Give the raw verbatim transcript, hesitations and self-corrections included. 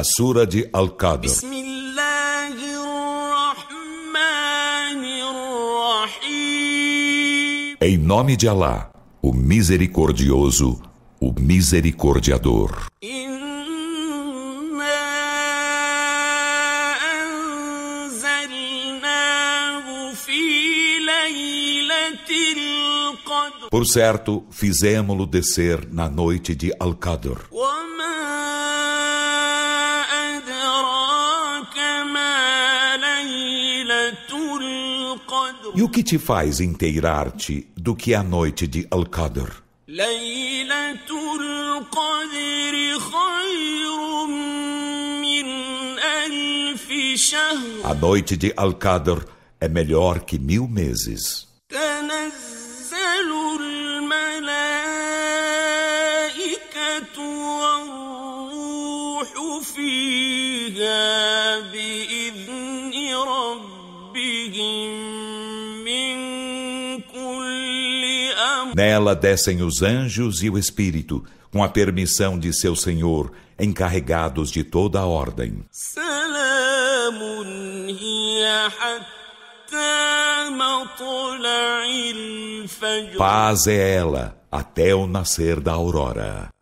A Sura de Al-Qadr. Em nome de Alá, o Misericordioso, o Misericordiador. Por certo, fizemo-lo descer na noite de Al-Qadr. E o que te faz inteirar-te do que é a noite de Al-Qadr? A noite de Al-Qadr é melhor que mil meses. Nela descem os anjos e o Espírito, com a permissão de seu Senhor, encarregados de toda a ordem. Paz é ela até o nascer da aurora.